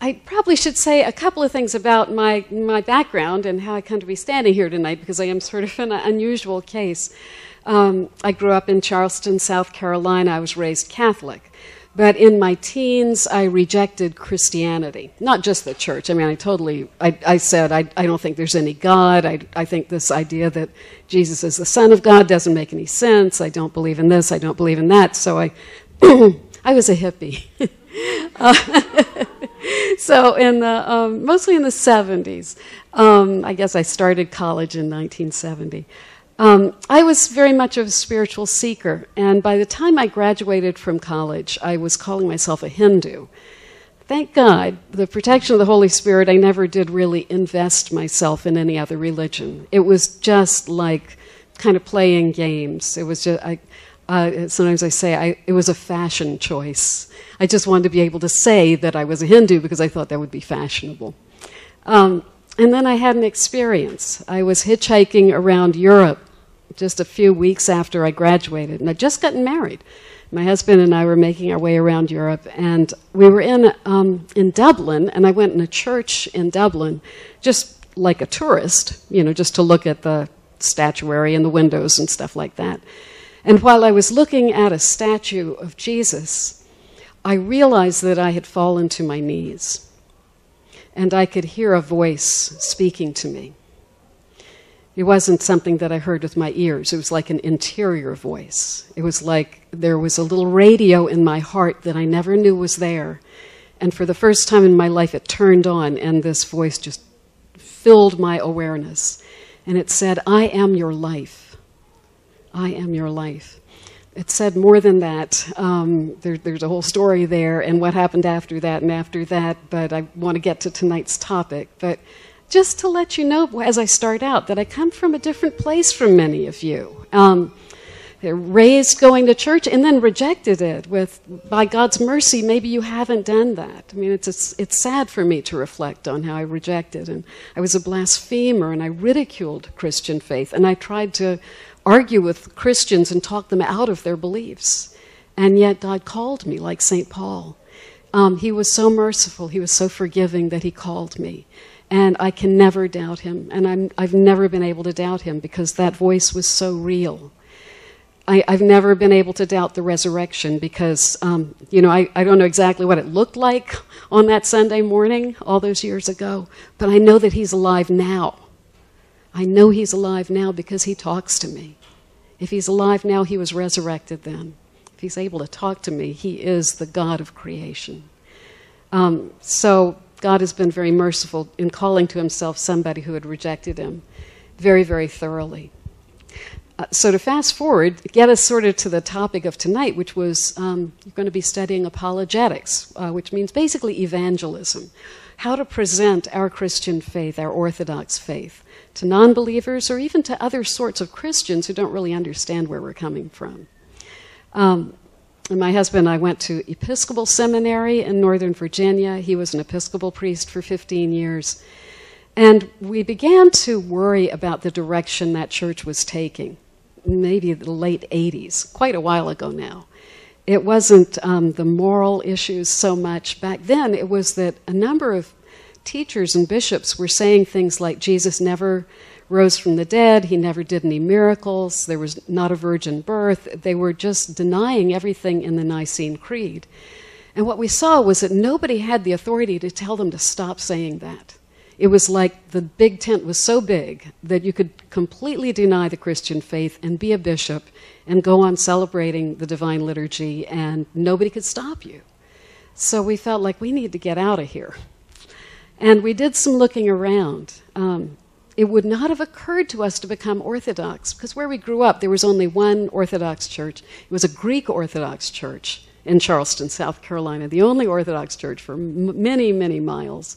I probably should say a couple of things about my background and how I come to be standing here tonight, because I am sort of an unusual case. I grew up in Charleston, South Carolina. I was raised Catholic. But in my teens, I rejected Christianity, not just the church. I mean, I said, I don't think there's any God. I think this idea that Jesus is the Son of God doesn't make any sense. I don't believe in this. I don't believe in that. So I was a hippie. So in the, mostly in the 70s, I guess I started college in 1970. I was very much of a spiritual seeker, and by the time I graduated from college, I was calling myself a Hindu. Thank God, the protection of the Holy Spirit, I never did really invest myself in any other religion. It was just like kind of playing games. It was just, sometimes I say it was a fashion choice. I just wanted to be able to say that I was a Hindu because I thought that would be fashionable. And then I had an experience. I was hitchhiking around Europe just a few weeks after I graduated, and I'd just gotten married. My husband and I were making our way around Europe, and we were in Dublin, and I went in a church in Dublin, just like a tourist, you know, just to look at the statuary and the windows and stuff like that. And while I was looking at a statue of Jesus, I realized that I had fallen to my knees, and I could hear a voice speaking to me. It wasn't something that I heard with my ears. It was like an interior voice. It was like there was a little radio in my heart that I never knew was there. And for the first time in my life, it turned on, and this voice just filled my awareness. And it said, "I am your life. I am your life." It said more than that. There's a whole story there and what happened after that and after that, but I want to get to tonight's topic. But just to let you know, as I start out, that I come from a different place from many of you. Raised going to church and then rejected it with, by God's mercy, maybe you haven't done that. I mean, it's sad for me to reflect on how I rejected. And I was a blasphemer, and I ridiculed Christian faith, and I tried to argue with Christians and talk them out of their beliefs. And yet God called me, like St. Paul. He was so merciful, he was so forgiving that he called me. And I can never doubt him, and I've never been able to doubt him because that voice was so real. I've never been able to doubt the resurrection because, you know, I don't know exactly what it looked like on that Sunday morning all those years ago, but I know that he's alive now. I know he's alive now because he talks to me. If he's alive now, he was resurrected then. If he's able to talk to me, he is the God of creation. So God has been very merciful in calling to himself somebody who had rejected him very, very thoroughly. So to fast forward, get us sort of to the topic of tonight, which was you're going to be studying apologetics, which means basically evangelism. How to present our Christian faith, our Orthodox faith, to non-believers or even to other sorts of Christians who don't really understand where we're coming from. And my husband and I went to Episcopal Seminary in Northern Virginia. He was an Episcopal priest for 15 years. And we began to worry about the direction that church was taking, maybe the late 80s, quite a while ago now. It wasn't the moral issues so much. Back then, it was that a number of teachers and bishops were saying things like Jesus never rose from the dead, he never did any miracles, there was not a virgin birth. They were just denying everything in the Nicene Creed. And what we saw was that nobody had the authority to tell them to stop saying that. It was like the big tent was so big that you could completely deny the Christian faith and be a bishop and go on celebrating the Divine Liturgy, and nobody could stop you. So we felt like we need to get out of here. And we did some looking around. It would not have occurred to us to become Orthodox, because where we grew up, there was only one Orthodox church. It was a Greek Orthodox church in Charleston, South Carolina, the only Orthodox church for many, many miles.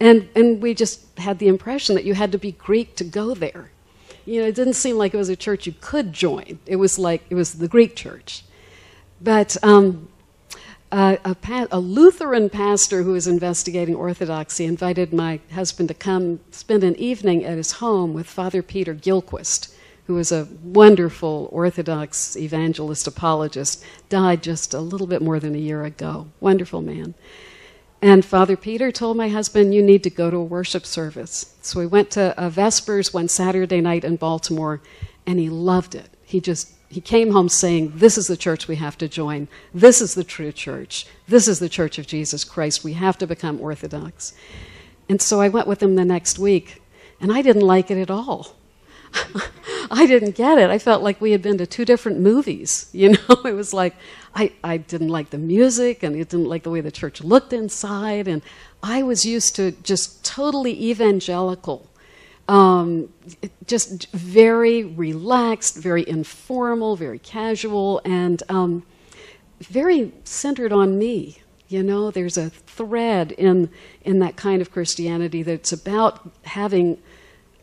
And we just had the impression that you had to be Greek to go there. You know, it didn't seem like it was a church you could join. It was like it was the Greek church. But a Lutheran pastor who was investigating Orthodoxy invited my husband to come spend an evening at his home with Father Peter Gilquist, who was a wonderful Orthodox evangelist apologist, died just a little bit more than a year ago. Wonderful man. And Father Peter told my husband, you need to go to a worship service. So we went to a Vespers one Saturday night in Baltimore, and he loved it. He came home saying, this is the church we have to join. This is the true church. This is the Church of Jesus Christ. We have to become Orthodox. And so I went with him the next week, and I didn't like it at all. I didn't get it. I felt like we had been to two different movies, you know? It was like, I didn't like the music, and I didn't like the way the church looked inside, and I was used to just totally evangelical, just very relaxed, very informal, very casual, and very centered on me. You know, there's a thread in that kind of Christianity that's about having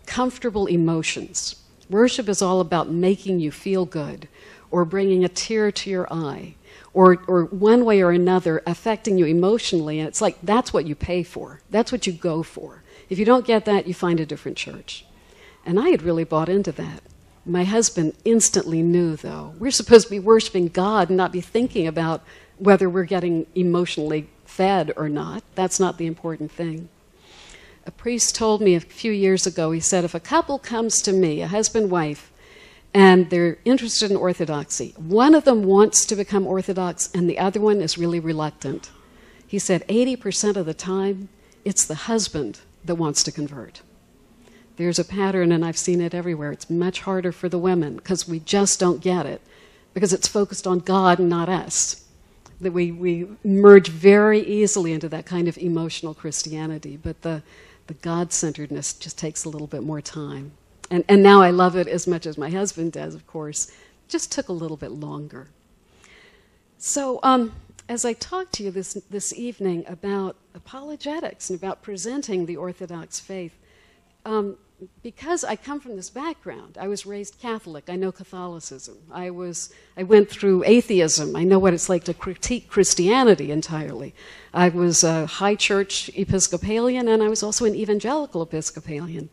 comfortable emotions. Worship is all about making you feel good, or bringing a tear to your eye, or one way or another affecting you emotionally. And it's like, that's what you pay for. That's what you go for. If you don't get that, you find a different church. And I had really bought into that. My husband instantly knew, though, we're supposed to be worshiping God and not be thinking about whether we're getting emotionally fed or not. That's not the important thing. A priest told me a few years ago, he said, if a couple comes to me, a husband, wife, and they're interested in Orthodoxy, one of them wants to become Orthodox and the other one is really reluctant. He said 80% of the time, it's the husband that wants to convert. There's a pattern, and I've seen it everywhere. It's much harder for the women because we just don't get it, because it's focused on God and not us. That we merge very easily into that kind of emotional Christianity, but the God-centeredness just takes a little bit more time. And now I love it as much as my husband does, of course. It just took a little bit longer. So as I talk to you this evening about apologetics and about presenting the Orthodox faith, because I come from this background, I was raised Catholic, I know Catholicism, I went through atheism, I know what it's like to critique Christianity entirely. I was a high church Episcopalian, and I was also an evangelical Episcopalian.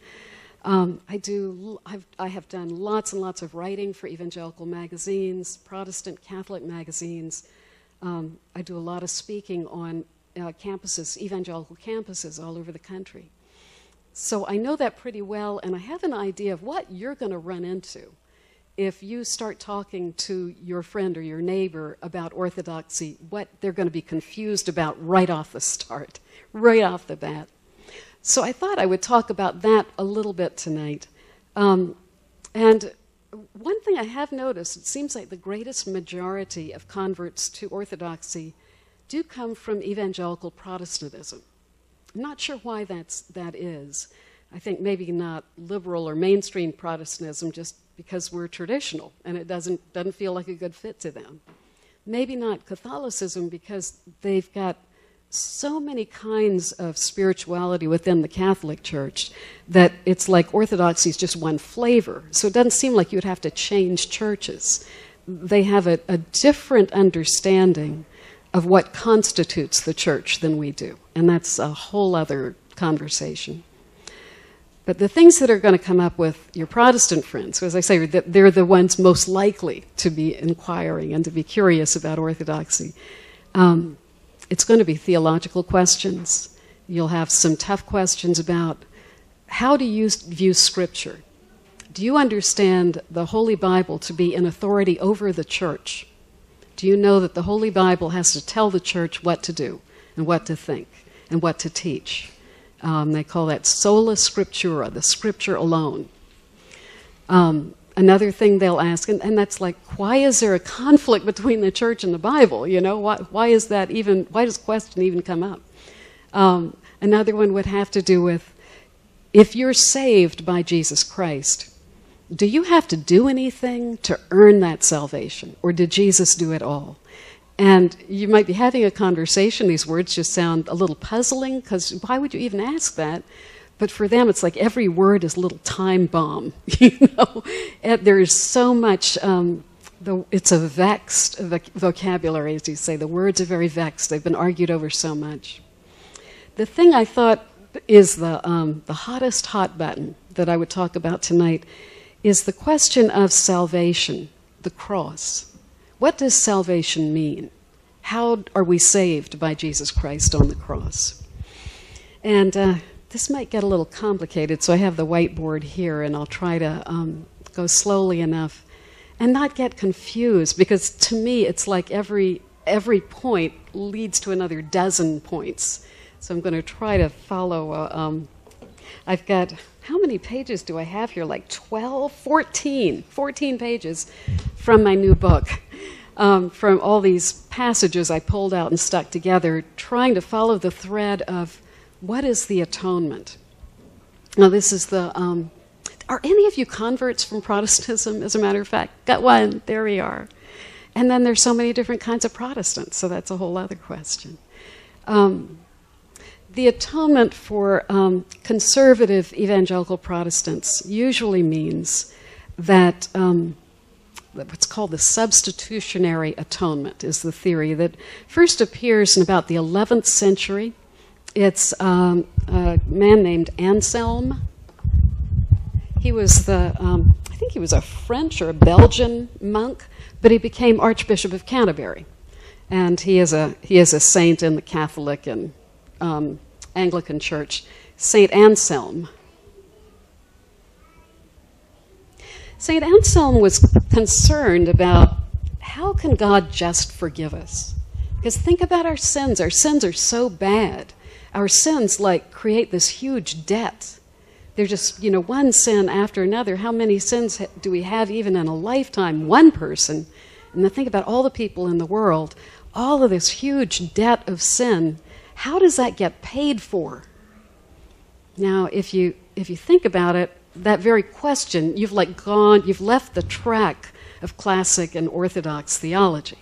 I have done lots and lots of writing for evangelical magazines, Protestant Catholic magazines. I do a lot of speaking on campuses, evangelical campuses all over the country. So I know that pretty well, and I have an idea of what you're going to run into if you start talking to your friend or your neighbor about Orthodoxy, what they're going to be confused about right off the start, right off the bat. So I thought I would talk about that a little bit tonight. And one thing I have noticed, it seems like the greatest majority of converts to Orthodoxy do come from evangelical Protestantism. I'm not sure why that is. I think maybe not liberal or mainstream Protestantism, just because we're traditional and it doesn't feel like a good fit to them. Maybe not Catholicism, because they've got so many kinds of spirituality within the Catholic Church that it's like Orthodoxy is just one flavor. So it doesn't seem like you'd have to change churches. They have a different understanding of what constitutes the church than we do. And that's a whole other conversation. But the things that are going to come up with your Protestant friends, so as I say, they're the ones most likely to be inquiring and to be curious about Orthodoxy. It's going to be theological questions. You'll have some tough questions about, how do you view Scripture? Do you understand the Holy Bible to be an authority over the church? Do you know that the Holy Bible has to tell the church what to do and what to think and what to teach? They call that sola scriptura, the scripture alone. Another thing they'll ask, and that's like, why is there a conflict between the church and the Bible? You know, why does question even come up? Another one would have to do with, if you're saved by Jesus Christ, do you have to do anything to earn that salvation, or did Jesus do it all? And you might be having a conversation, these words just sound a little puzzling, because why would you even ask that? But for them, it's like every word is a little time bomb, you know? And there's so much, it's a vexed vocabulary, as you say. The words are very vexed. They've been argued over so much. The thing I thought is the hottest hot button that I would talk about tonight is the question of salvation, the cross. What does salvation mean? How are we saved by Jesus Christ on the cross? And this might get a little complicated, so I have the whiteboard here, and I'll try to go slowly enough and not get confused, because to me it's like every point leads to another dozen points. So I'm going to try to follow. I've got, how many pages do I have here? Like 12, 14, 14 pages from my new book, from all these passages I pulled out and stuck together, trying to follow the thread of what is the atonement. Now this is the, are any of you converts from Protestantism, as a matter of fact? Got one, there we are. And then there's so many different kinds of Protestants, so that's a whole other question. The atonement for conservative evangelical Protestants usually means that what's called the substitutionary atonement is the theory that first appears in about the 11th century. It's a man named Anselm. He was the, I think he was a French or a Belgian monk, but he became Archbishop of Canterbury. And he is a saint in the Catholic and Anglican Church, St. Anselm. St. Anselm was concerned about how can God just forgive us? Because think about our sins. Our sins are so bad. Our sins, like, create this huge debt. They're just, you know, one sin after another. How many sins do we have even in a lifetime? One person. And then think about all the people in the world, all of this huge debt of sin. How does that get paid for? Now, if you think about it, that very question, you've left the track of classic and orthodox theology,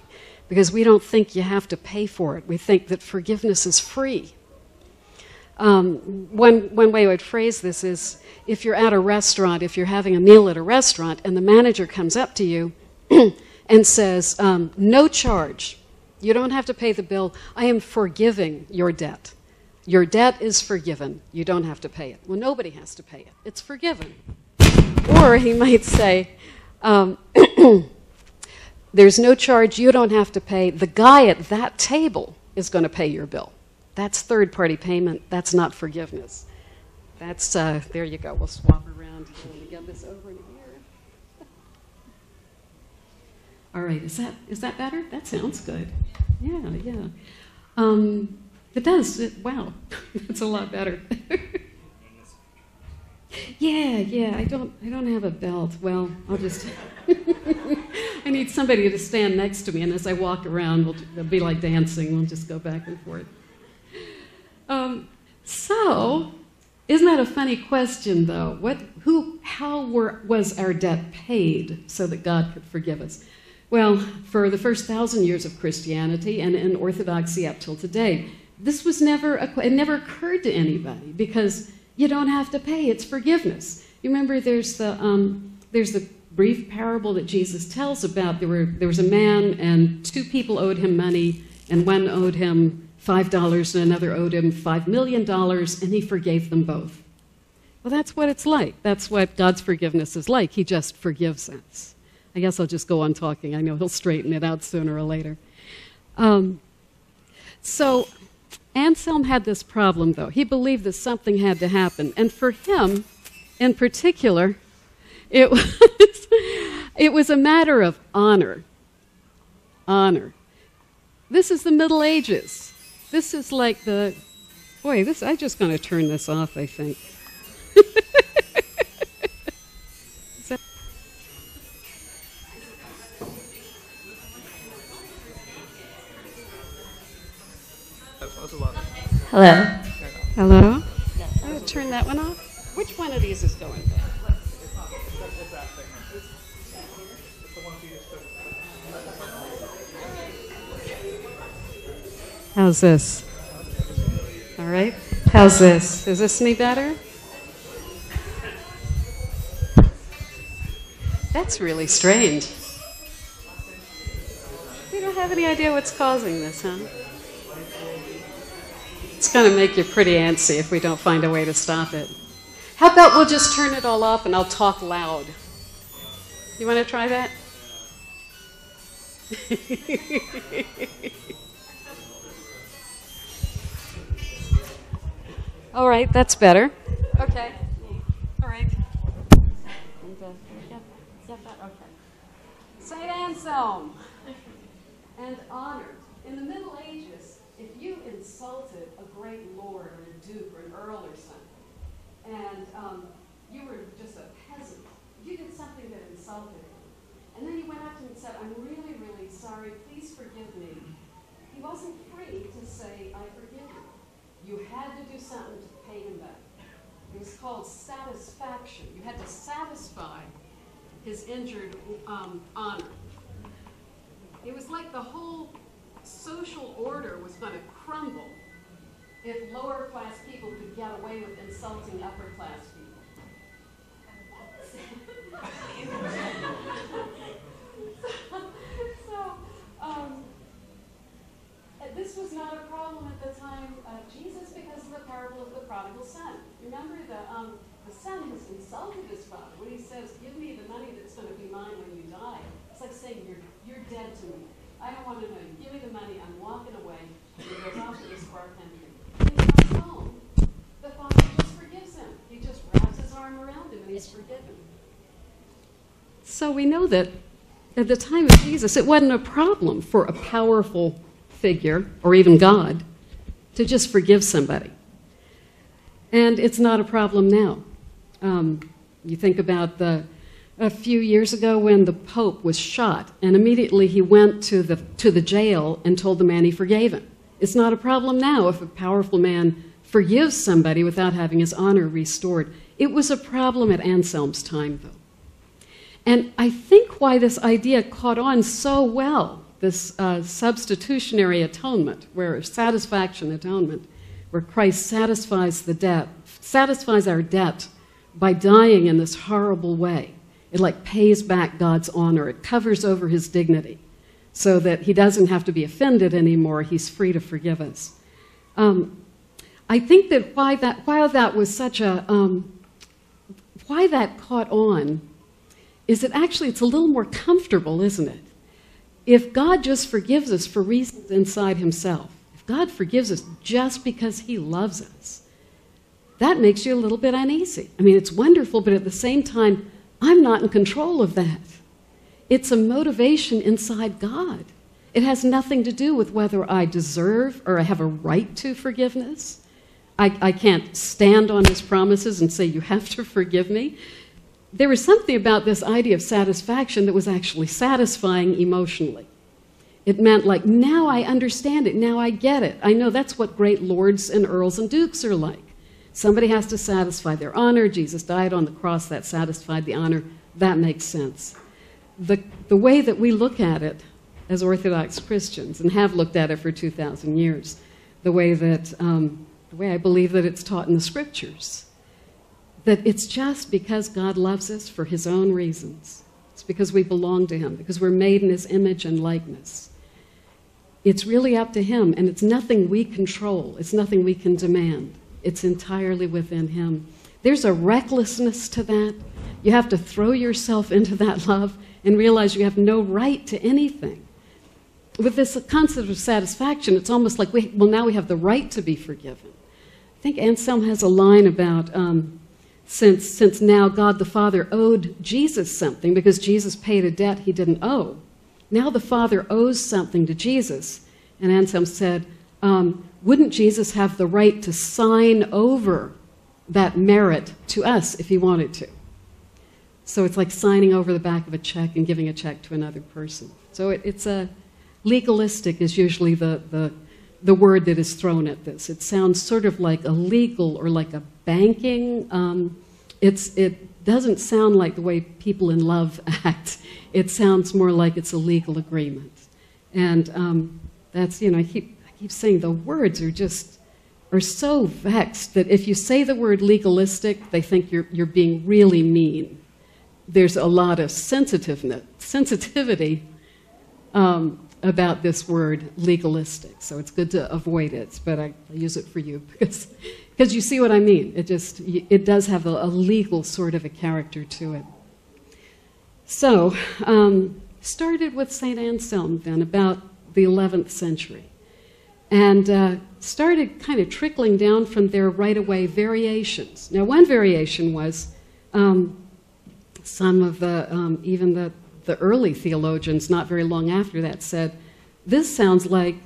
because we don't think you have to pay for it. We think that forgiveness is free. One way I would phrase this is, if you're at a restaurant, if you're having a meal at a restaurant, and the manager comes up to you and says, no charge. You don't have to pay the bill. I am forgiving your debt. Your debt is forgiven. You don't have to pay it. Well, nobody has to pay it. It's forgiven. Or he might say, there's no charge. You don't have to pay. The guy at that table is going to pay your bill. That's third-party payment. That's not forgiveness. That's, there you go. We'll swap around here. Let me get this over here. All right, is that better? That sounds good. Yeah, yeah. It does. Wow, that's a lot better. Yeah, yeah. I don't have a belt. Well, I'll just. I need somebody to stand next to me, and as I walk around, it'll be like dancing. We'll just go back and forth. So, isn't that a funny question, though? How was our debt paid so that God could forgive us? Well, for the first 1,000 years of Christianity and in Orthodoxy up till today, this was never, it never occurred to anybody, because you don't have to pay, it's forgiveness. You remember there's the brief parable that Jesus tells about there was a man, and two people owed him money, and one owed him $5 and another owed him $5 million, and he forgave them both. Well, that's what it's like. That's what God's forgiveness is like. He just forgives us. I guess I'll just go on talking. I know he'll straighten it out sooner or later. So Anselm had this problem, though. He believed that something had to happen. And for him, in particular, it was a matter of honor. Honor. This is the Middle Ages. This is like the... Boy, this, I'm just going to turn this off, I think. Hello. Hello? I'll turn that one off. Which one of these is going back? How's this? All right. How's this? Is this any better? That's really strange. You don't have any idea what's causing this, huh? It's going to make you pretty antsy if we don't find a way to stop it. How about we'll just turn it all off and I'll talk loud? You want to try that? All right, that's better. Okay. All right. Okay. St. Anselm, and honored. In the Middle Ages, if you insulted a great lord or a duke or an earl or something, and you were just a peasant, you did something that insulted him, and then you went up to him and said, "I'm really, really sorry, please forgive me," he wasn't free to say, "I forgive you." You had to do something to pay him back. It was called satisfaction. You had to satisfy his injured honor. It was like the whole social order was going to crumble if lower class people could get away with insulting upper class people. This was not a problem at the time of Jesus because of the parable of the prodigal son. Remember, the son has insulted his father when he says, "Give me the money that's going to be mine when you die." It's like saying, you're dead to me. I don't want to know. Give me the money. I'm walking away." And he goes off to this far country. When he comes home, the father just forgives him. He just wraps his arm around him and he's forgiven. So we know that at the time of Jesus, it wasn't a problem for a powerful figure, or even God, to just forgive somebody. And it's not a problem now. You think about a few years ago when the Pope was shot, and immediately he went to the jail and told the man he forgave him. It's not a problem now if a powerful man forgives somebody without having his honor restored. It was a problem at Anselm's time, though. And I think why this idea caught on so well, this substitutionary atonement, where satisfaction atonement, where Christ satisfies the debt, satisfies our debt by dying in this horrible way. It like pays back God's honor. It covers over his dignity so that he doesn't have to be offended anymore. He's free to forgive us. I think that why that was such a, why that caught on is that actually it's a little more comfortable, isn't it? If God just forgives us for reasons inside himself, if God forgives us just because he loves us, that makes you a little bit uneasy. I mean, it's wonderful, but at the same time, I'm not in control of that. It's a motivation inside God. It has nothing to do with whether I deserve or I have a right to forgiveness. I can't stand on his promises and say, "You have to forgive me." There was something about this idea of satisfaction that was actually satisfying emotionally. It meant like, now I understand it, now I get it. I know that's what great lords and earls and dukes are like. Somebody has to satisfy their honor. Jesus died on the cross. That satisfied the honor. That makes sense. The way that we look at it as Orthodox Christians, and have looked at it for 2,000 years, the way I believe that it's taught in the Scriptures, that it's just because God loves us for his own reasons. It's because we belong to him, because we're made in his image and likeness. It's really up to him, and it's nothing we control. It's nothing we can demand. It's entirely within him. There's a recklessness to that. You have to throw yourself into that love and realize you have no right to anything. With this concept of satisfaction, it's almost like, now we have the right to be forgiven. I think Anselm has a line about, since now God the Father owed Jesus something, because Jesus paid a debt he didn't owe. Now the Father owes something to Jesus. And Anselm said, wouldn't Jesus have the right to sign over that merit to us if he wanted to? So it's like signing over the back of a check and giving a check to another person. So it's a legalistic is usually the word that is thrown at this. It sounds sort of like a legal or like a banking. It doesn't sound like the way people in love act. It sounds more like it's a legal agreement. And that's, you know, I keep saying the words are so vexed that if you say the word legalistic, they think you're being really mean. There's a lot of sensitivity about this word legalistic, so it's good to avoid it, but I use it for you because you see what I mean. It does have a legal sort of a character to it. So started with St. Anselm then, about the 11th century. And started kind of trickling down from there right away variations. Now, one variation was some of the, even the early theologians not very long after that said, this sounds like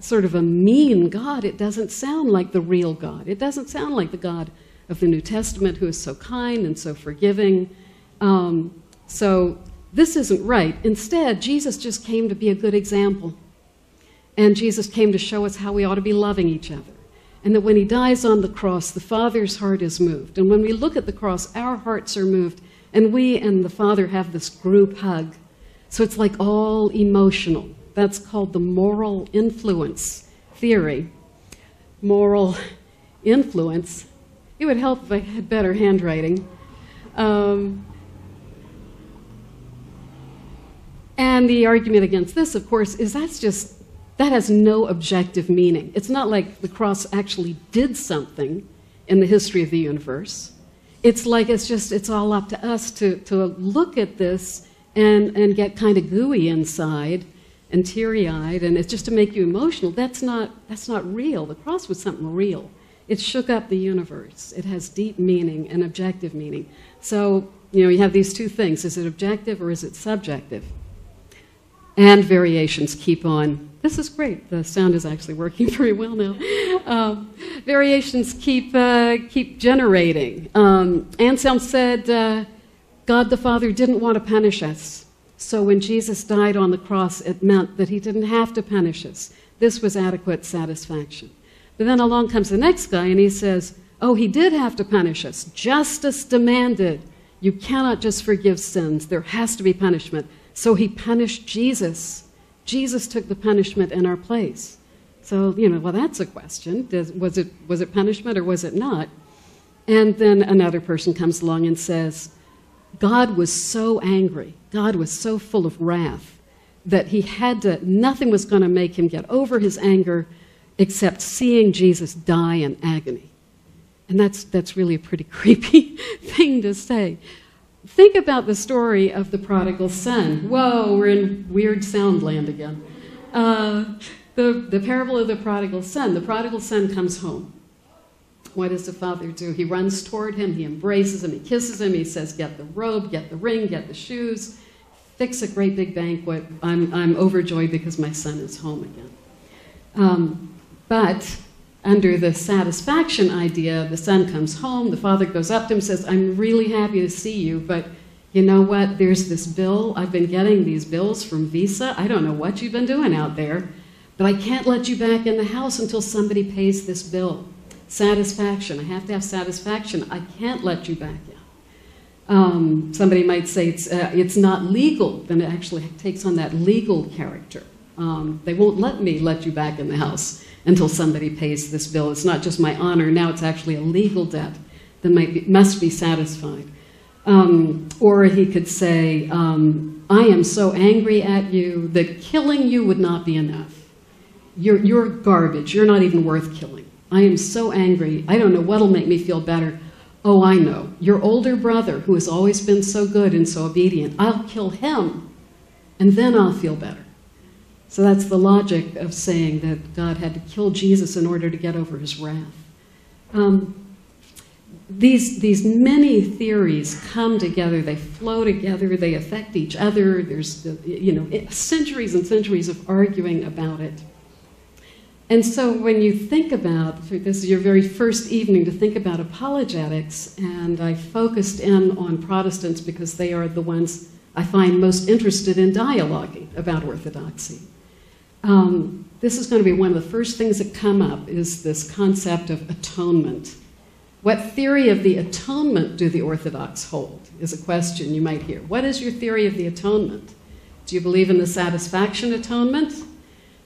sort of a mean God. It doesn't sound like the real God. It doesn't sound like the God of the New Testament who is so kind and so forgiving. So this isn't right. Instead, Jesus just came to be a good example. And Jesus came to show us how we ought to be loving each other. And that when he dies on the cross, the Father's heart is moved. And when we look at the cross, our hearts are moved. And we and the Father have this group hug. So it's like all emotional. That's called the moral influence theory. Moral influence. It would help if I had better handwriting. And the argument against this, of course, is that's just, that has no objective meaning. It's not like the cross actually did something in the history of the universe. It's like it's just, it's all up to us to look at this and get kind of gooey inside and teary-eyed, and it's just to make you emotional. That's not real. The cross was something real. It shook up the universe. It has deep meaning and objective meaning. So, you know, you have these two things. Is it objective or is it subjective? And variations keep on. This is great. The sound is actually working very well now. Variations keep generating. Anselm said, God the Father didn't want to punish us. So when Jesus died on the cross, it meant that he didn't have to punish us. This was adequate satisfaction. But then along comes the next guy, and he says, oh, he did have to punish us. Justice demanded. You cannot just forgive sins. There has to be punishment. So he punished Jesus. Jesus took the punishment in our place. So, you know, well, that's a question. Was it punishment or was it not? And then another person comes along and says, God was so angry, God was so full of wrath, that he had to, nothing was going to make him get over his anger except seeing Jesus die in agony. And that's really a pretty creepy thing to say. Think about the story of the prodigal son. Whoa, we're in weird sound land again. The parable of the prodigal son. The prodigal son comes home. What does the father do? He runs toward him, he embraces him, he kisses him, he says, get the robe, get the ring, get the shoes, fix a great big banquet. I'm overjoyed because my son is home again. But under the satisfaction idea, the son comes home, the father goes up to him and says, I'm really happy to see you, but you know what? There's this bill. I've been getting these bills from Visa. I don't know what you've been doing out there, but I can't let you back in the house until somebody pays this bill. Satisfaction. I have to have satisfaction. I can't let you back in. Somebody might say it's not legal. Then it actually takes on that legal character. They won't let me let you back in the house until somebody pays this bill. It's not just my honor. Now it's actually a legal debt that must be satisfied. Or he could say, I am so angry at you that killing you would not be enough. You're garbage. You're not even worth killing. I am so angry. I don't know what'll make me feel better. Oh, I know. Your older brother, who has always been so good and so obedient, I'll kill him, and then I'll feel better. So that's the logic of saying that God had to kill Jesus in order to get over his wrath. These many theories come together. They flow together. They affect each other. There's, you know, centuries and centuries of arguing about it. And so when you think about, this is your very first evening to think about apologetics, and I focused in on Protestants because they are the ones I find most interested in dialoguing about orthodoxy. This is going to be one of the first things that come up, is this concept of atonement. What theory of the atonement do the Orthodox hold is a question you might hear. What is your theory of the atonement? Do you believe in the satisfaction atonement?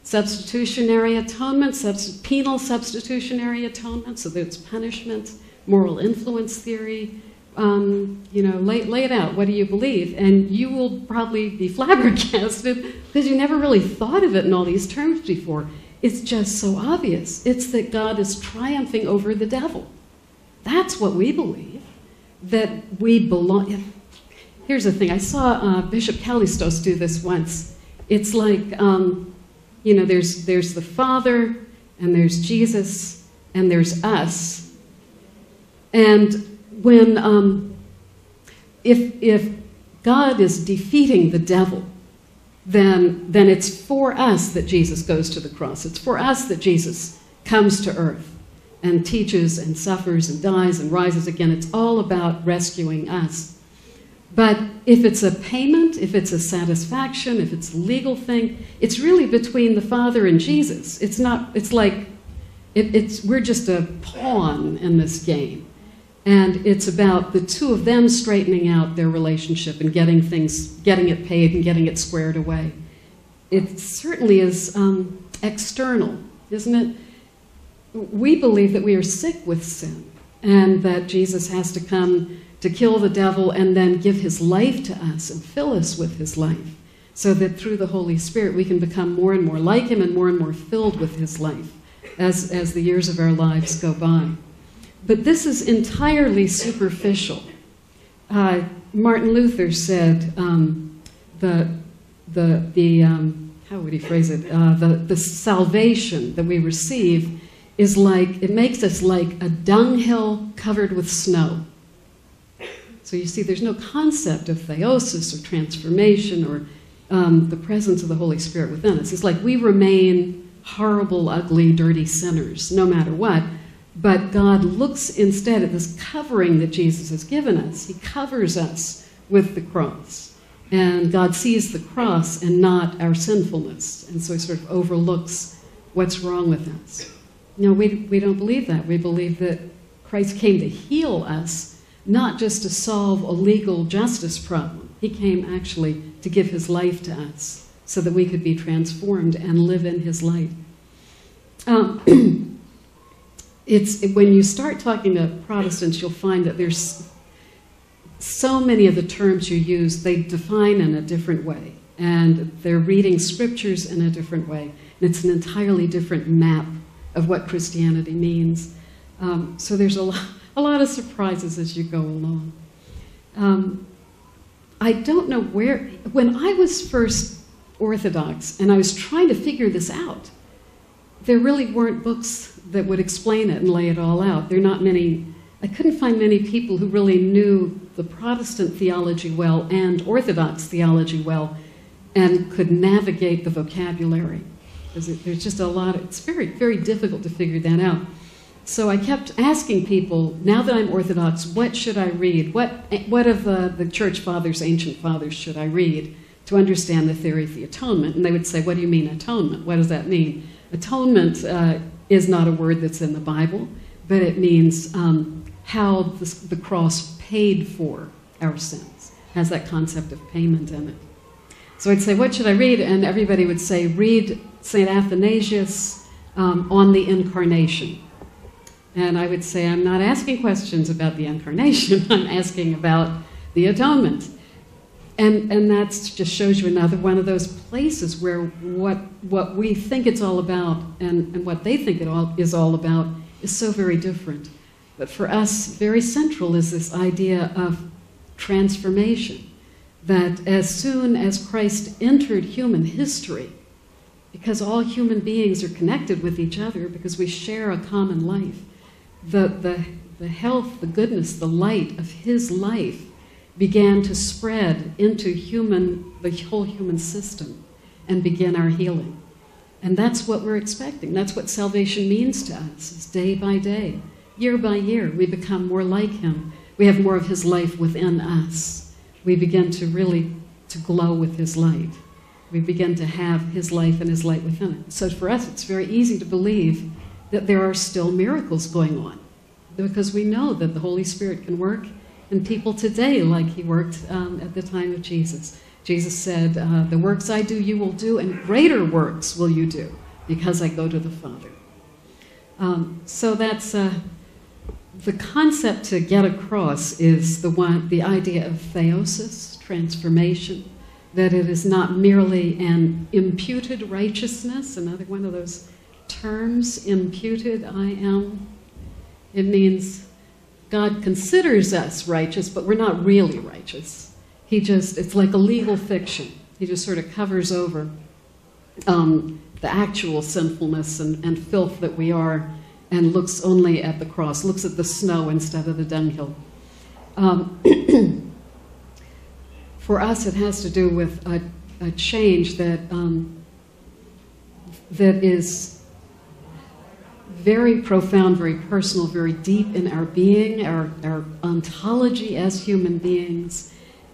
Substitutionary atonement, penal substitutionary atonement, so there's punishment, moral influence theory, you know, lay it out. What do you believe? And you will probably be flabbergasted because you never really thought of it in all these terms before. It's just so obvious. It's that God is triumphing over the devil. That's what we believe, that we belong. Here's the thing. I saw Bishop Callistos do this once. It's like... you know, there's the Father, and there's Jesus, and there's us. And when, if God is defeating the devil, then it's for us that Jesus goes to the cross. It's for us that Jesus comes to earth and teaches and suffers and dies and rises again. It's all about rescuing us. But if it's a payment, if it's a satisfaction, if it's a legal thing, it's really between the Father and Jesus. It's not, it's like, we're just a pawn in this game. And it's about the two of them straightening out their relationship and getting it paid and getting it squared away. It certainly is external, isn't it? We believe that we are sick with sin and that Jesus has to come to kill the devil and then give his life to us and fill us with his life so that through the Holy Spirit we can become more and more like him and more filled with his life as the years of our lives go by. But this is entirely superficial. Martin Luther said, how would he phrase it? The salvation that we receive is like, it makes us like a dunghill covered with snow. So you see, there's no concept of theosis or transformation or the presence of the Holy Spirit within us. It's like we remain horrible, ugly, dirty sinners, no matter what. But God looks instead at this covering that Jesus has given us. He covers us with the cross. And God sees the cross and not our sinfulness. And so he sort of overlooks what's wrong with us. No, we don't believe that. We believe that Christ came to heal us, not just to solve a legal justice problem. He came actually to give his life to us so that we could be transformed and live in his light. It's when you start talking to Protestants, you'll find that there's so many of the terms you use, they define in a different way. And they're reading scriptures in a different way. And it's an entirely different map of what Christianity means. So there's a lot of surprises as you go along. I don't know where, when I was first Orthodox and I was trying to figure this out, there really weren't books that would explain it and lay it all out. There are not many, I couldn't find many people who really knew the Protestant theology well and Orthodox theology well and could navigate the vocabulary. There's just a lot, it's very, very difficult to figure that out. So I kept asking people, now that I'm Orthodox, what should I read? What of the Church Fathers, Ancient Fathers should I read to understand the theory of the atonement? And they would say, what do you mean atonement? What does that mean? Atonement is not a word that's in the Bible, but it means how the cross paid for our sins. It has that concept of payment in it. So I'd say, what should I read? And everybody would say, read St. Athanasius on the Incarnation. And I would say, I'm not asking questions about the Incarnation. I'm asking about the atonement. And that just shows you another one of those places where what we think it's all about and what they think is all about is so very different. But for us, very central is this idea of transformation, that as soon as Christ entered human history, because all human beings are connected with each other, because we share a common life, the health, the goodness, the light of his life began to spread into the whole human system and begin our healing. And that's what we're expecting. That's what salvation means to us, is day by day, year by year, we become more like him. We have more of his life within us. We begin to really, to glow with his light. We begin to have his life and his light within it. So for us, it's very easy to believe that there are still miracles going on because we know that the Holy Spirit can work and people today, like he worked at the time of Jesus. Jesus said, the works I do, you will do, and greater works will you do, because I go to the Father. So that's the concept to get across is the idea of theosis, transformation, that it is not merely an imputed righteousness, another one of those terms, imputed, I am. It means God considers us righteous, but we're not really righteous. He just, it's like a legal fiction. He just sort of covers over the actual sinfulness and filth that we are, and looks only at the cross, looks at the snow instead of the dunghill. For us, it has to do with a change that, that is very profound, very personal, very deep in our being, our ontology as human beings,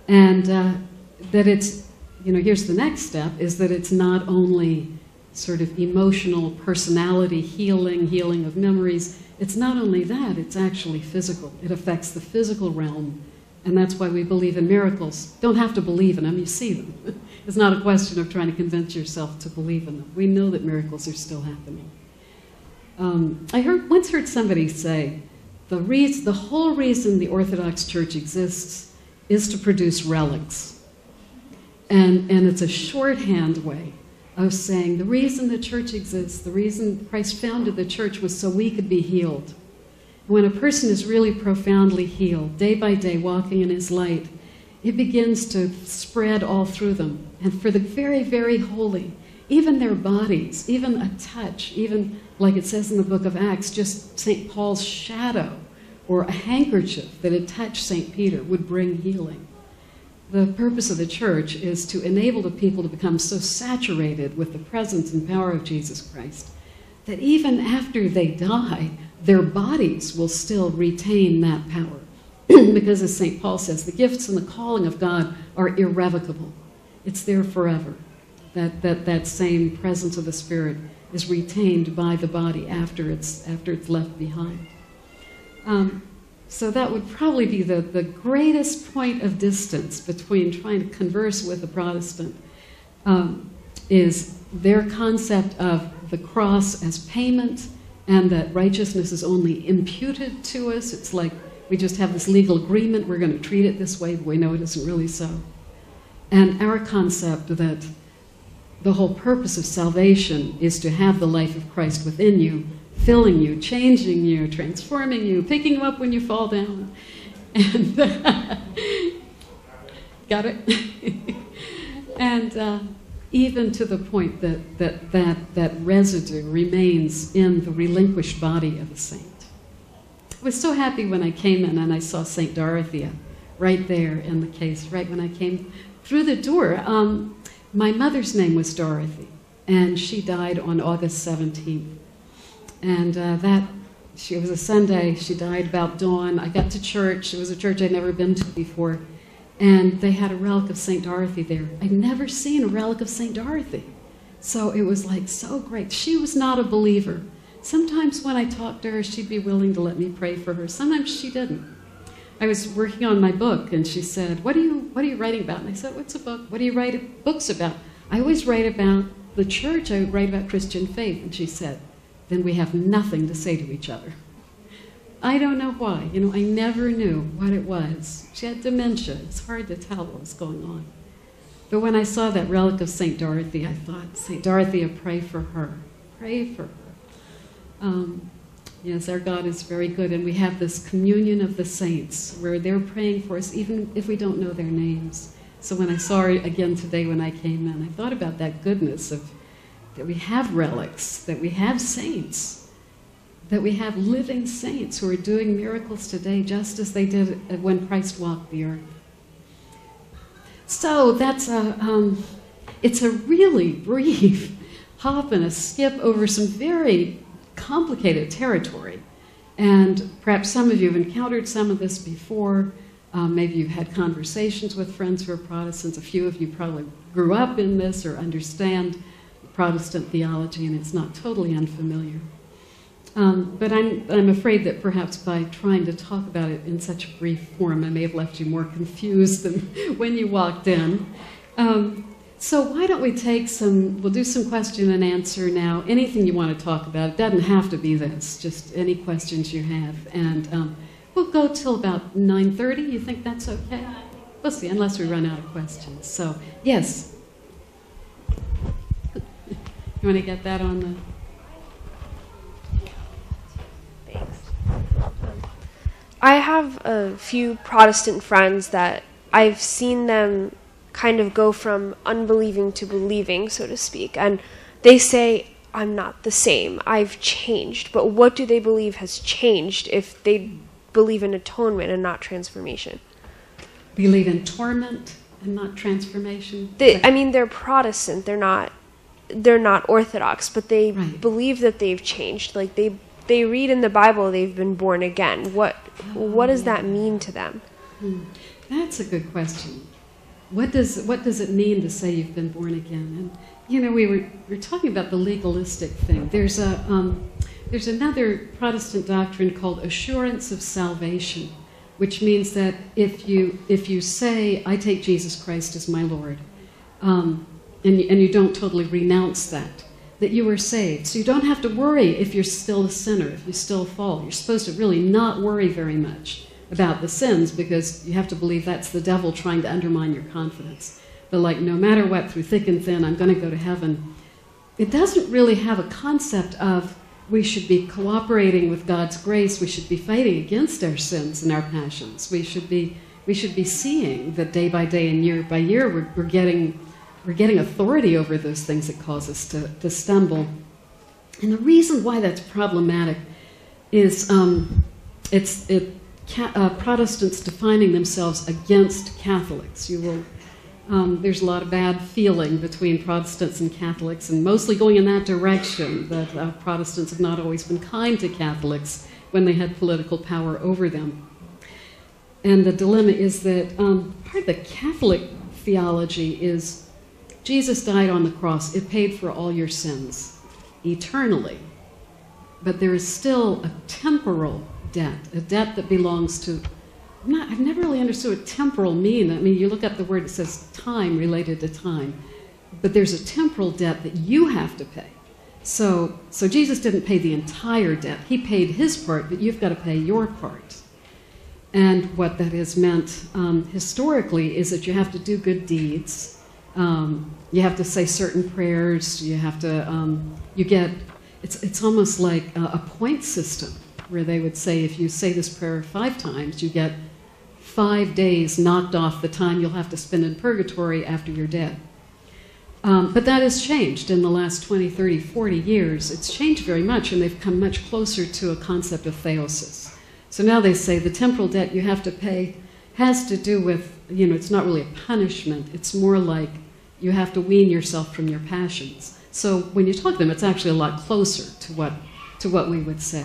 and that it's, you know, here's the next step, is that it's not only sort of emotional personality healing, healing of memories. It's not only that, it's actually physical. It affects the physical realm, and that's why we believe in miracles. Don't have to believe in them, you see them. It's not a question of trying to convince yourself to believe in them. We know that miracles are still happening. I once heard somebody say, the whole reason the Orthodox Church exists is to produce relics. And it's a shorthand way of saying the reason the church exists, the reason Christ founded the church was so we could be healed. When a person is really profoundly healed, day by day, walking in his light, it begins to spread all through them. And for the very, very holy, even their bodies, even a touch, even like it says in the book of Acts, just St. Paul's shadow or a handkerchief that had touched St. Peter would bring healing. The purpose of the church is to enable the people to become so saturated with the presence and power of Jesus Christ that even after they die, their bodies will still retain that power. Because as St. Paul says, the gifts and the calling of God are irrevocable. It's there forever. That same presence of the Spirit is retained by the body after it's left behind. So that would probably be the greatest point of distance between trying to converse with a Protestant, is their concept of the cross as payment and that righteousness is only imputed to us. It's like we just have this legal agreement, we're going to treat it this way, but we know it isn't really so. And our concept that the whole purpose of salvation is to have the life of Christ within you, filling you, changing you, transforming you, picking you up when you fall down. And got it? And even to the point that residue remains in the relinquished body of a saint. I was so happy when I came in and I saw St. Dorothea right there in the case, right when I came through the door. My mother's name was Dorothy, and she died on August 17th. And it was a Sunday, she died about dawn. I got to church, it was a church I'd never been to before, and they had a relic of St. Dorothy there. I'd never seen a relic of St. Dorothy. So it was like so great. She was not a believer. Sometimes when I talked to her, she'd be willing to let me pray for her. Sometimes she didn't. I was working on my book, and she said, what are you writing about? And I said, what's a book? What do you write books about? I always write about the church, I would write about Christian faith. And she said, then we have nothing to say to each other. I don't know why. You know, I never knew what it was. She had dementia. It's hard to tell what was going on. But when I saw that relic of St. Dorothy, I thought, St. Dorothea, pray for her. Pray for her. Yes, our God is very good, and we have this communion of the saints where they're praying for us even if we don't know their names. So when I saw her again today when I came in, I thought about that goodness of that we have relics, that we have saints, that we have living saints who are doing miracles today just as they did when Christ walked the earth. So that's it's a really brief hop and a skip over some very complicated territory. And perhaps some of you have encountered some of this before. Maybe you've had conversations with friends who are Protestants. A few of you probably grew up in this or understand Protestant theology, and it's not totally unfamiliar. But I'm afraid that perhaps by trying to talk about it in such a brief form, I may have left you more confused than when you walked in. So why don't we take we'll do some question and answer now. Anything you want to talk about, it doesn't have to be this, just any questions you have. And we'll go till about 9:30. You think that's okay? We'll see, unless we run out of questions. So, yes. You want to get that on the... Thanks. I have a few Protestant friends that I've seen them kind of go from unbelieving to believing, so to speak, and They say, I'm not the same. I've changed. But what do they believe has changed if they believe in atonement and not transformation? Believe in torment and not transformation? They, I mean, they're Protestant. They're not Orthodox, but they believe that they've changed. Like they read in the Bible they've been born again. What does that mean to them? That's a good question. What does it mean to say you've been born again? And you know, we were talking about the legalistic thing. There's there's another Protestant doctrine called assurance of salvation, which means that if you say, I take Jesus Christ as my Lord, and you don't totally renounce that you are saved. So you don't have to worry if you're still a sinner, if you still fall. You're supposed to really not worry very much about the sins, because you have to believe that's the devil trying to undermine your confidence. But like, no matter what, through thick and thin, I'm going to go to heaven. It doesn't really have a concept of we should be cooperating with God's grace. We should be fighting against our sins and our passions. We should be seeing that day by day and year by year we're getting authority over those things that cause us to stumble. And the reason why that's problematic is Protestants defining themselves against Catholics. You will. There's a lot of bad feeling between Protestants and Catholics, and mostly going in that direction, that Protestants have not always been kind to Catholics when they had political power over them. And the dilemma is that part of the Catholic theology is Jesus died on the cross. It paid for all your sins eternally. But there is still a temporal debt, a debt that belongs to... I've never really understood what temporal mean. I mean, you look up the word, it says time related to time. But there's a temporal debt that you have to pay. So Jesus didn't pay the entire debt. He paid his part, but you've got to pay your part. And what that has meant historically is that you have to do good deeds. You have to say certain prayers. You have to, it's almost like a point system, where they would say, if you say this prayer 5 times, you get 5 days knocked off the time you'll have to spend in purgatory after you're dead. But that has changed in the last 20, 30, 40 years. It's changed very much, and they've come much closer to a concept of theosis. So now they say the temporal debt you have to pay has to do with, you know, it's not really a punishment. It's more like you have to wean yourself from your passions. So when you talk to them, it's actually a lot closer to what we would say.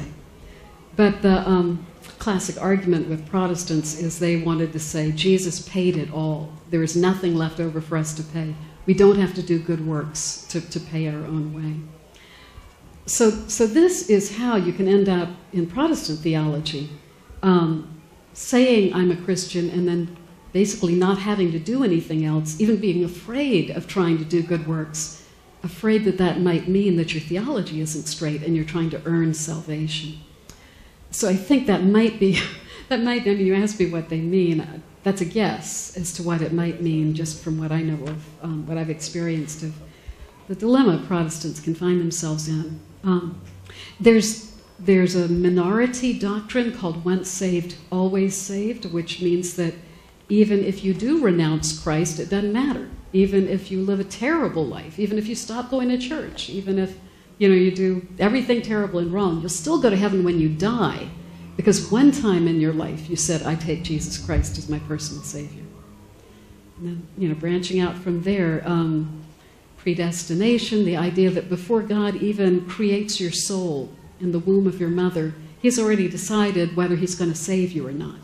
But the classic argument with Protestants is they wanted to say, Jesus paid it all. There is nothing left over for us to pay. We don't have to do good works to pay our own way. So this is how you can end up in Protestant theology, saying I'm a Christian and then basically not having to do anything else, even being afraid of trying to do good works, afraid that might mean that your theology isn't straight and you're trying to earn salvation. So I think that might, I mean, you asked me what they mean. That's a guess as to what it might mean, just from what I know of, what I've experienced of the dilemma Protestants can find themselves in. There's a minority doctrine called once saved, always saved, which means that even if you do renounce Christ, it doesn't matter. Even if you live a terrible life, even if you stop going to church, even if you do everything terrible and wrong, you'll still go to heaven when you die, because one time in your life you said, I take Jesus Christ as my personal Savior. And then, branching out from there, predestination, the idea that before God even creates your soul in the womb of your mother, he's already decided whether he's going to save you or not.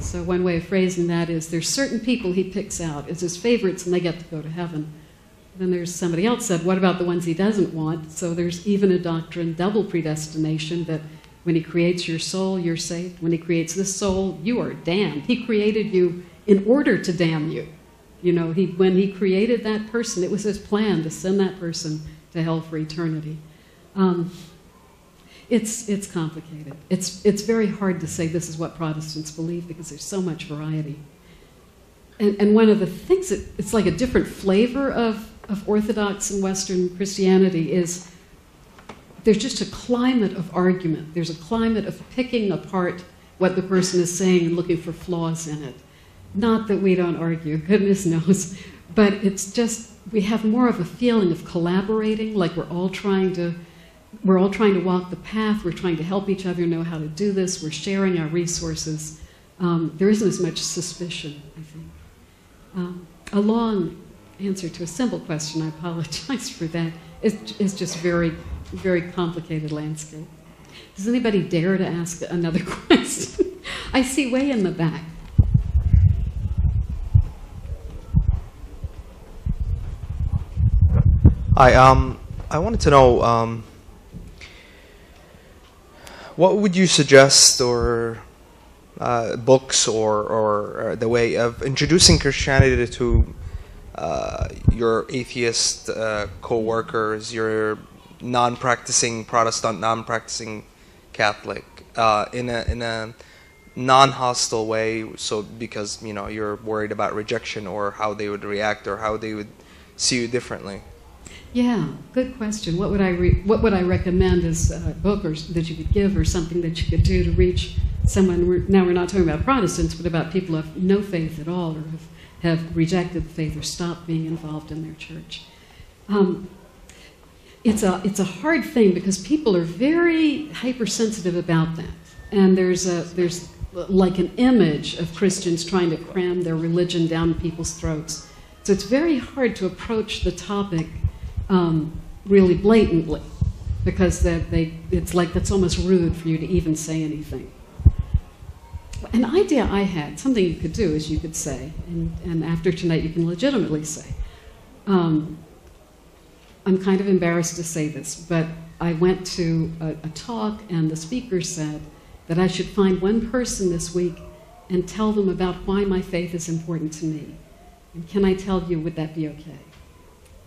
So one way of phrasing that is there's certain people he picks out as his favorites and they get to go to heaven. Then there's somebody else said, what about the ones he doesn't want? So there's even a doctrine, double predestination, that when he creates your soul, you're saved. When he creates this soul, you are damned. He created you in order to damn you. When he created that person, it was his plan to send that person to hell for eternity. It's complicated. It's very hard to say this is what Protestants believe, because there's so much variety. And one of the things that it's like a different flavor of Orthodox and Western Christianity is there's just a climate of argument. There's a climate of picking apart what the person is saying and looking for flaws in it. Not that we don't argue, goodness knows, but it's just we have more of a feeling of collaborating, like we're all trying to walk the path, we're trying to help each other know how to do this, we're sharing our resources. There isn't as much suspicion, I think. A long answer to a simple question, I apologize for that. It's just very, very complicated landscape. Does anybody dare to ask another question? I see way in the back. Hi, I wanted to know, what would you suggest, or books, or the way of introducing Christianity to your atheist co-workers, your non-practicing Protestant, non-practicing Catholic, in a non-hostile way, so because you know you're worried about rejection or how they would react or how they would see you differently? Yeah, good question. What would I recommend as a book or that you could give, or something that you could do to reach someone? Now we're not talking about Protestants, but about people who have no faith at all, or have rejected faith or stopped being involved in their church. It's a hard thing because people are very hypersensitive about that, and there's like an image of Christians trying to cram their religion down people's throats. So it's very hard to approach the topic really blatantly, because it's like that's almost rude for you to even say anything. An idea I had, something you could do is you could say, and after tonight you can legitimately say, I'm kind of embarrassed to say this, but I went to a talk and the speaker said that I should find one person this week and tell them about why my faith is important to me. And can I tell you, would that be okay?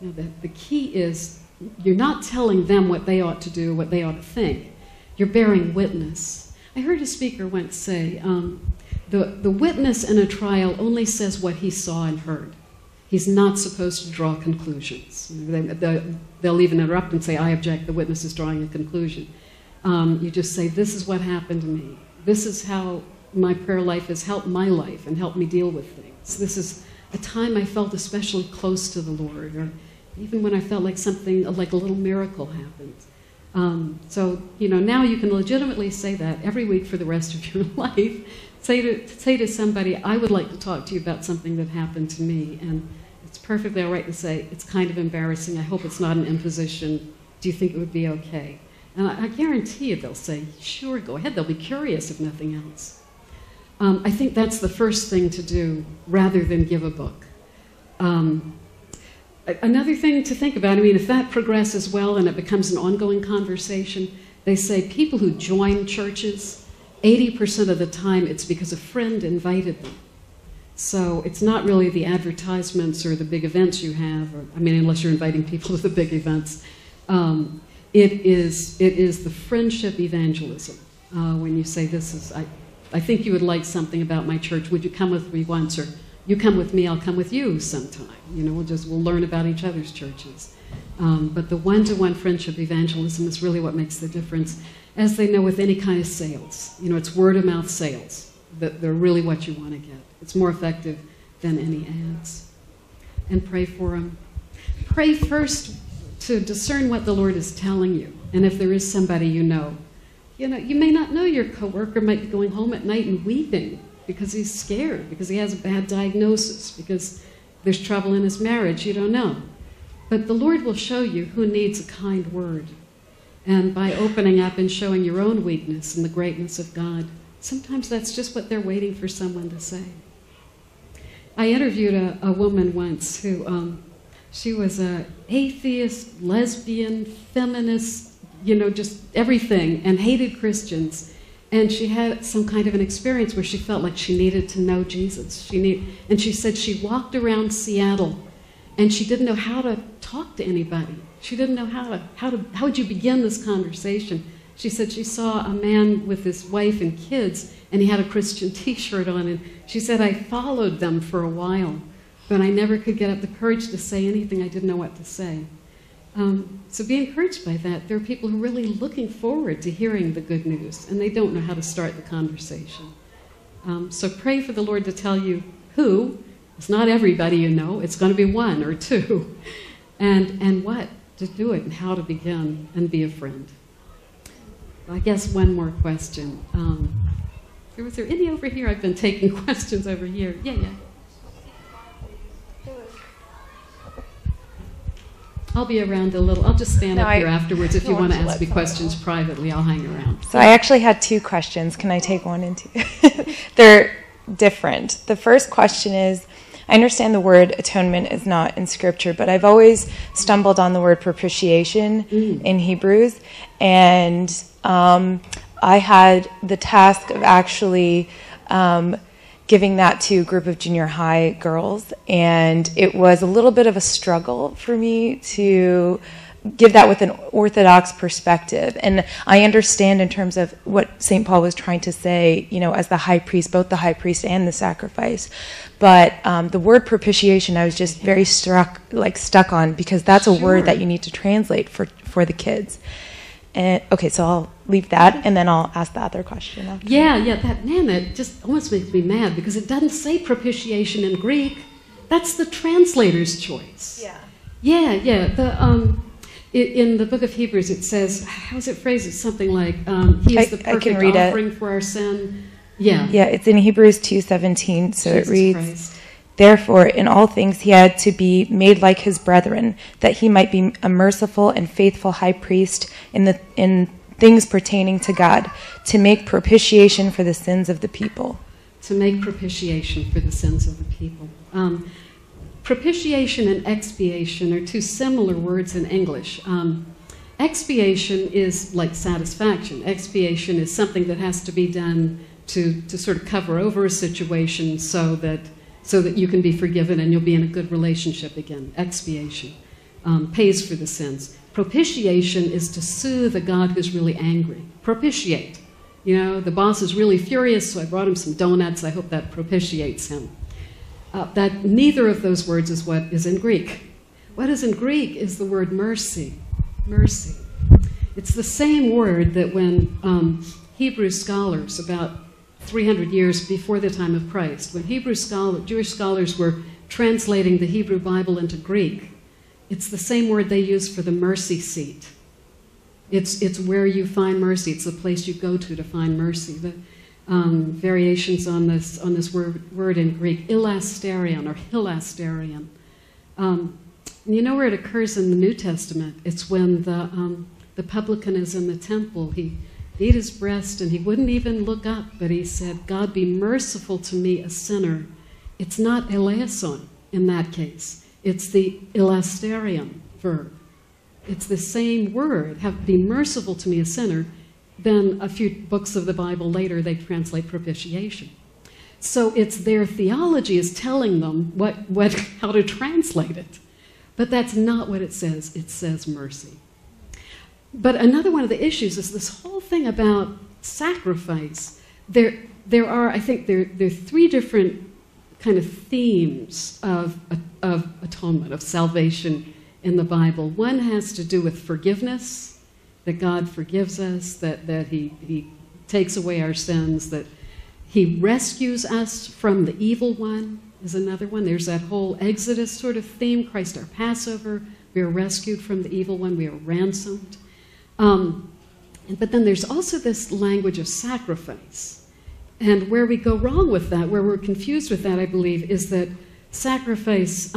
Now, the key is you're not telling them what they ought to do, what they ought to think. You're bearing witness. I heard a speaker once say, the witness in a trial only says what he saw and heard. He's not supposed to draw conclusions. They'll even interrupt and say, I object, the witness is drawing a conclusion. You just say, this is what happened to me. This is how my prayer life has helped my life and helped me deal with things. This is a time I felt especially close to the Lord, or even when I felt like something, like a little miracle happened. So, you know, now you can legitimately say that every week for the rest of your life. Say to somebody, I would like to talk to you about something that happened to me. And it's perfectly all right to say, it's kind of embarrassing. I hope it's not an imposition. Do you think it would be okay? And I guarantee you they'll say, sure, go ahead. They'll be curious if nothing else. I think that's the first thing to do rather than give a book. Another thing to think about, I mean, if that progresses well and it becomes an ongoing conversation, they say people who join churches, 80% of the time it's because a friend invited them. So it's not really the advertisements or the big events you have, or, I mean, unless you're inviting people to the big events. It is the friendship evangelism. When you say, this is, I think you would like something about my church, would you come with me once, or you come with me, I'll come with you sometime. You know, we'll learn about each other's churches. But the one-to-one friendship evangelism is really what makes the difference, as they know with any kind of sales. You know, it's word-of-mouth sales. They're really what you want to get. It's more effective than any ads. And pray for them. Pray first to discern what the Lord is telling you. And if there is somebody you know, you may not know, your coworker might be going home at night and weeping because he's scared, because he has a bad diagnosis, because there's trouble in his marriage, you don't know. But the Lord will show you who needs a kind word. And by opening up and showing your own weakness and the greatness of God, sometimes that's just what they're waiting for someone to say. I interviewed a woman once who, she was an atheist, lesbian, feminist, you know, just everything, and hated Christians. And she had some kind of an experience where she felt like she needed to know Jesus. And she said she walked around Seattle and she didn't know how to talk to anybody. She didn't know how would you begin this conversation? She said she saw a man with his wife and kids, and he had a Christian t-shirt on, and she said, I followed them for a while, but I never could get up the courage to say anything. I didn't know what to say. So be encouraged by that. There are people who are really looking forward to hearing the good news, and they don't know how to start the conversation. So pray for the Lord to tell you who, It's not everybody you know. It's going to be one or two. And what to do it and how to begin and be a friend. I guess one more question. Was there any over here? I've been taking questions over here. Yeah. I'll be around a little. I'll just stand up here afterwards. If you want to ask me questions privately, I'll hang around. So I actually had two questions. Can I take one and two? They're different. The first question is, I understand the word atonement is not in Scripture, but I've always stumbled on the word propitiation in Hebrews. And I had the task of actually giving that to a group of junior high girls, and it was a little bit of a struggle for me to give that with an Orthodox perspective. And I understand in terms of what St. Paul was trying to say, you know, as the high priest, both the high priest and the sacrifice. But the word propitiation, I was just very stuck on, because that's a word that you need to translate for the kids. And, okay, so I'll leave that, and then I'll ask the other question after. That just almost makes me mad, because it doesn't say propitiation in Greek. That's the translator's choice. In the book of Hebrews, it says, how's it phrased? It's something like, he is the perfect offering for our sin. Yeah, it's in Hebrews 2:17, so it reads, Therefore, in all things he had to be made like his brethren, that he might be a merciful and faithful high priest in things pertaining to God, to make propitiation for the sins of the people. To make propitiation for the sins of the people. Propitiation and expiation are two similar words in English. Expiation is like satisfaction. Expiation is something that has to be done to sort of cover over a situation so that you can be forgiven and you'll be in a good relationship again. Expiation pays for the sins. Propitiation is to soothe a God who's really angry. Propitiate. You know, the boss is really furious, so I brought him some donuts. I hope that propitiates him. That neither of those words is what is in Greek. What is in Greek is the word mercy. Mercy. It's the same word that when Hebrew scholars, about 300 years before the time of Christ, when Jewish scholars were translating the Hebrew Bible into Greek, it's the same word they use for the mercy seat. It's where you find mercy. It's the place you go to find mercy. The variations on this word in Greek, elasterion or hilasterion. You know where it occurs in the New Testament? It's when the publican is in the temple. He beat his breast, and he wouldn't even look up, but he said, God be merciful to me, a sinner. It's not eleison in that case. It's the elasterion verb. It's the same word, be merciful to me, a sinner. Then a few books of the Bible later, they translate propitiation. So it's their theology is telling them how to translate it. But that's not what it says. It says mercy. But another one of the issues is this whole thing about sacrifice. There are three different kind of themes of atonement, of salvation in the Bible. One has to do with forgiveness, that God forgives us, that he takes away our sins, that he rescues us from the evil one is another one. There's that whole Exodus sort of theme, Christ our Passover. We are rescued from the evil one. We are ransomed. But then there's also this language of sacrifice. And where we go wrong with that, where we're confused with that, I believe, is that sacrifice,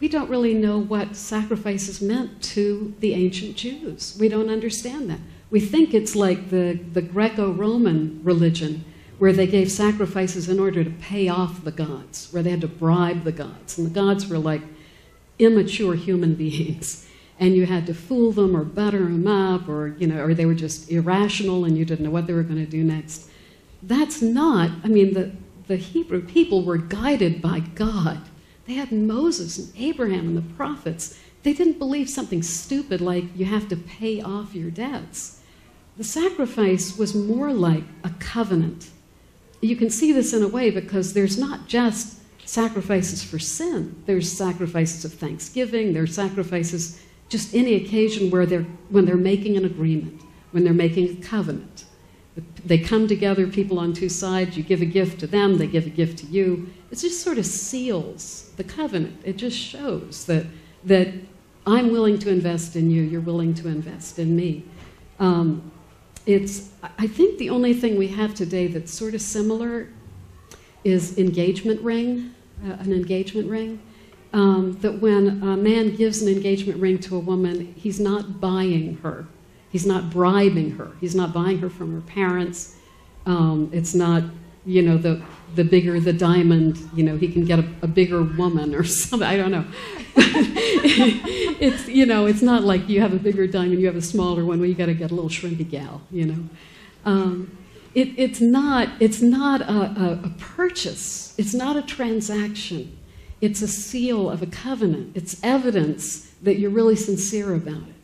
we don't really know what sacrifice is meant to the ancient Jews. We don't understand that. We think it's like the Greco-Roman religion, where they gave sacrifices in order to pay off the gods, where they had to bribe the gods. And the gods were like immature human beings, and you had to fool them or butter them up, or they were just irrational and you didn't know what they were going to do next. That's not, the Hebrew people were guided by God. They had Moses and Abraham and the prophets. They didn't believe something stupid like you have to pay off your debts. The sacrifice was more like a covenant. You can see this in a way because there's not just sacrifices for sin. There's sacrifices of thanksgiving. There's sacrifices just any occasion when they're making an agreement, when they're making a covenant. They come together, people on two sides, you give a gift to them, they give a gift to you. It just sort of seals the covenant. It just shows that I'm willing to invest in you, you're willing to invest in me. I think the only thing we have today that's sort of similar is engagement ring, an engagement ring. That when a man gives an engagement ring to a woman, he's not buying her. He's not bribing her. He's not buying her from her parents. It's not, you know, the bigger the diamond, you know, he can get a bigger woman or something. I don't know. It's, you know, it's not like you have a bigger diamond, you have a smaller one, well, you got to get a little shrimpy gal, you know. It's not a purchase. It's not a transaction. It's a seal of a covenant. It's evidence that you're really sincere about it.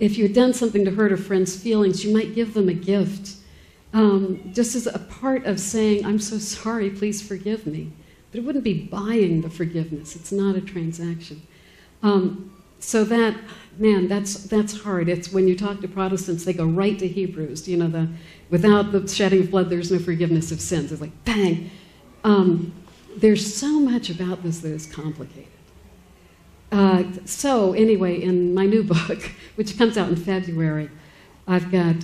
If you had done something to hurt a friend's feelings, you might give them a gift, just as a part of saying, I'm so sorry, please forgive me. But it wouldn't be buying the forgiveness. It's not a transaction. So that, man, that's hard. It's when you talk to Protestants, they go right to Hebrews. You know, without the shedding of blood, there's no forgiveness of sins. It's like, bang. There's so much about this that is complicated. So anyway, in my new book, which comes out in February, I've got,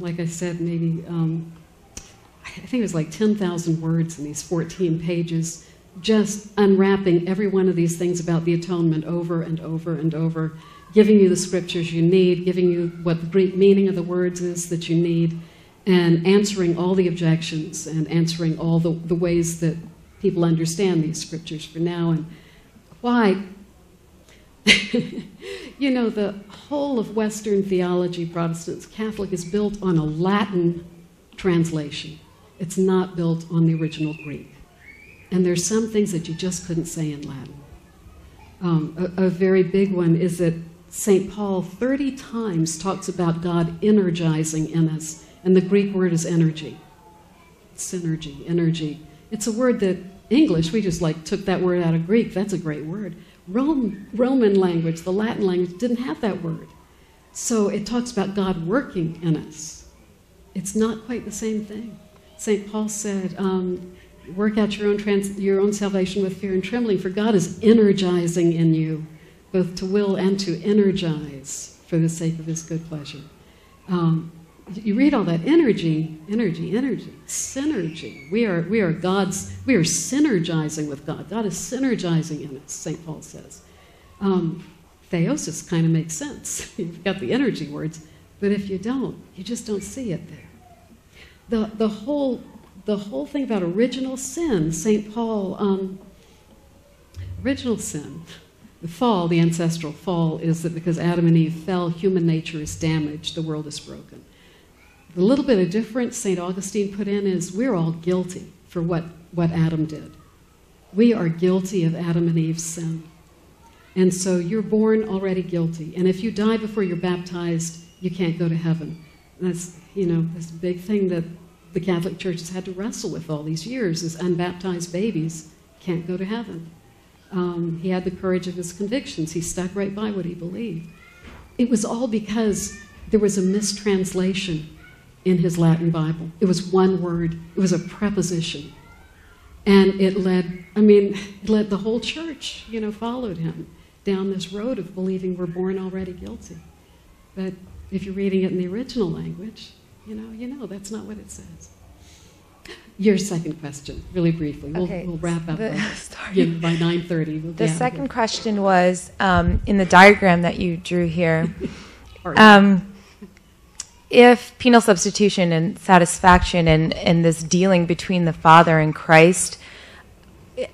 like I said, maybe, I think it was like 10,000 words in these 14 pages, just unwrapping every one of these things about the atonement over and over and over, giving you the scriptures you need, giving you what the Greek meaning of the words is that you need, and answering all the objections and answering all the ways that people understand these scriptures for now, and why, you know, the whole of Western theology, Protestants, Catholic, is built on a Latin translation. It's not built on the original Greek. And there's some things that you just couldn't say in Latin. A very big one is that St. Paul 30 times talks about God energizing in us, and the Greek word is energy. Synergy, energy. It's a word that English, we just like took that word out of Greek. That's a great word. Roman language, the Latin language, didn't have that word. So it talks about God working in us. It's not quite the same thing. St. Paul said, work out your own salvation with fear and trembling, for God is energizing in you, both to will and to energize for the sake of his good pleasure. You read all that energy, synergy. We are God's, we are synergizing with God. God is synergizing in us, St. Paul says. Theosis kind of makes sense. You've got the energy words, but if you don't, you just don't see it there. The whole thing about original sin, St. Paul, original sin, the fall, the ancestral fall, is that because Adam and Eve fell, human nature is damaged, the world is broken. The little bit of difference St. Augustine put in is we're all guilty for what Adam did. We are guilty of Adam and Eve's sin. And so you're born already guilty. And if you die before you're baptized, you can't go to heaven. And that's, you know, that's a big thing that the Catholic Church has had to wrestle with all these years is unbaptized babies can't go to heaven. He had the courage of his convictions. He stuck right by what he believed. It was all because there was a mistranslation in his Latin Bible. It was one word. It was a preposition. And it led the whole church, you know, followed him down this road of believing we're born already guilty. But if you're reading it in the original language, you know that's not what it says. Your second question, really briefly. We'll wrap up by 9:30. The second question was, in the diagram that you drew here, if penal substitution and satisfaction and this dealing between the Father and Christ,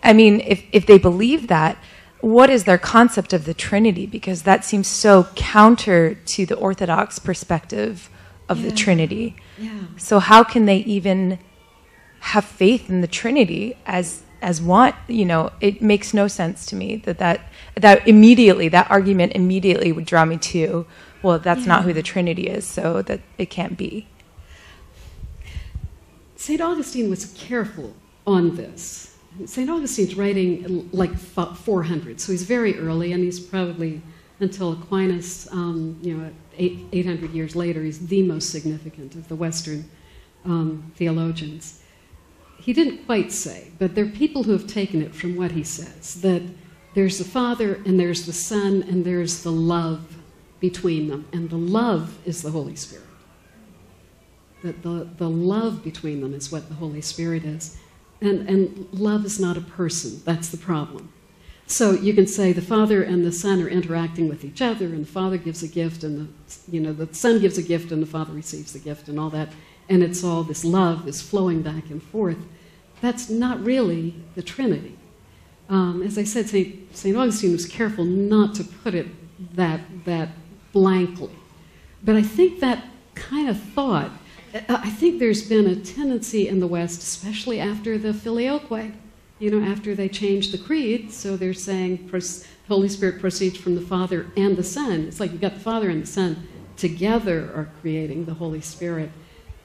I mean, if they believe that, what is their concept of the Trinity? Because that seems so counter to the Orthodox perspective of the Trinity. Yeah. So how can they even have faith in the Trinity as one? You know, it makes no sense to me that argument immediately would draw me to, well, that's not who the Trinity is, so that it can't be. St. Augustine was careful on this. St. Augustine's writing like 400, so he's very early, and he's probably until Aquinas, 800 years later, he's the most significant of the Western theologians. He didn't quite say, but there are people who have taken it from what he says, that there's the Father and there's the Son and there's the love between them, and the love is the Holy Spirit. That the love between them is what the Holy Spirit is. And love is not a person. That's the problem. So you can say the Father and the Son are interacting with each other, and the Father gives a gift, and the Son gives a gift, and the Father receives the gift, and all that. And it's all this love is flowing back and forth. That's not really the Trinity. As I said, St. Augustine was careful not to put it that blankly. But I think that kind of thought, I think there's been a tendency in the West, especially after the Filioque, after they changed the creed, so they're saying the Holy Spirit proceeds from the Father and the Son. It's like you've got the Father and the Son together are creating the Holy Spirit.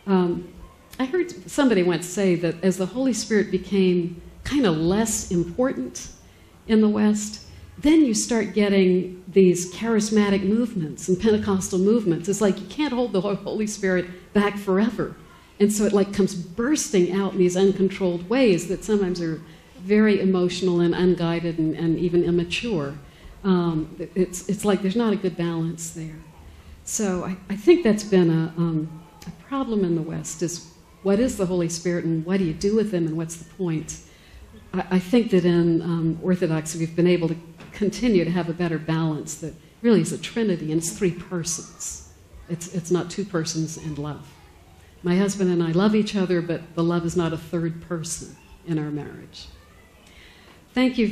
I heard somebody once say that as the Holy Spirit became kind of less important in the West, then you start getting these charismatic movements and Pentecostal movements. It's like you can't hold the Holy Spirit back forever. And so it like comes bursting out in these uncontrolled ways that sometimes are very emotional and unguided and even immature. It's like there's not a good balance there. So I think that's been a problem in the West, is what is the Holy Spirit and what do you do with him and what's the point? I think that in Orthodoxy we've been able to continue to have a better balance that really is a Trinity, and it's three persons. It's not two persons in love. My husband and I love each other, but the love is not a third person in our marriage. Thank you.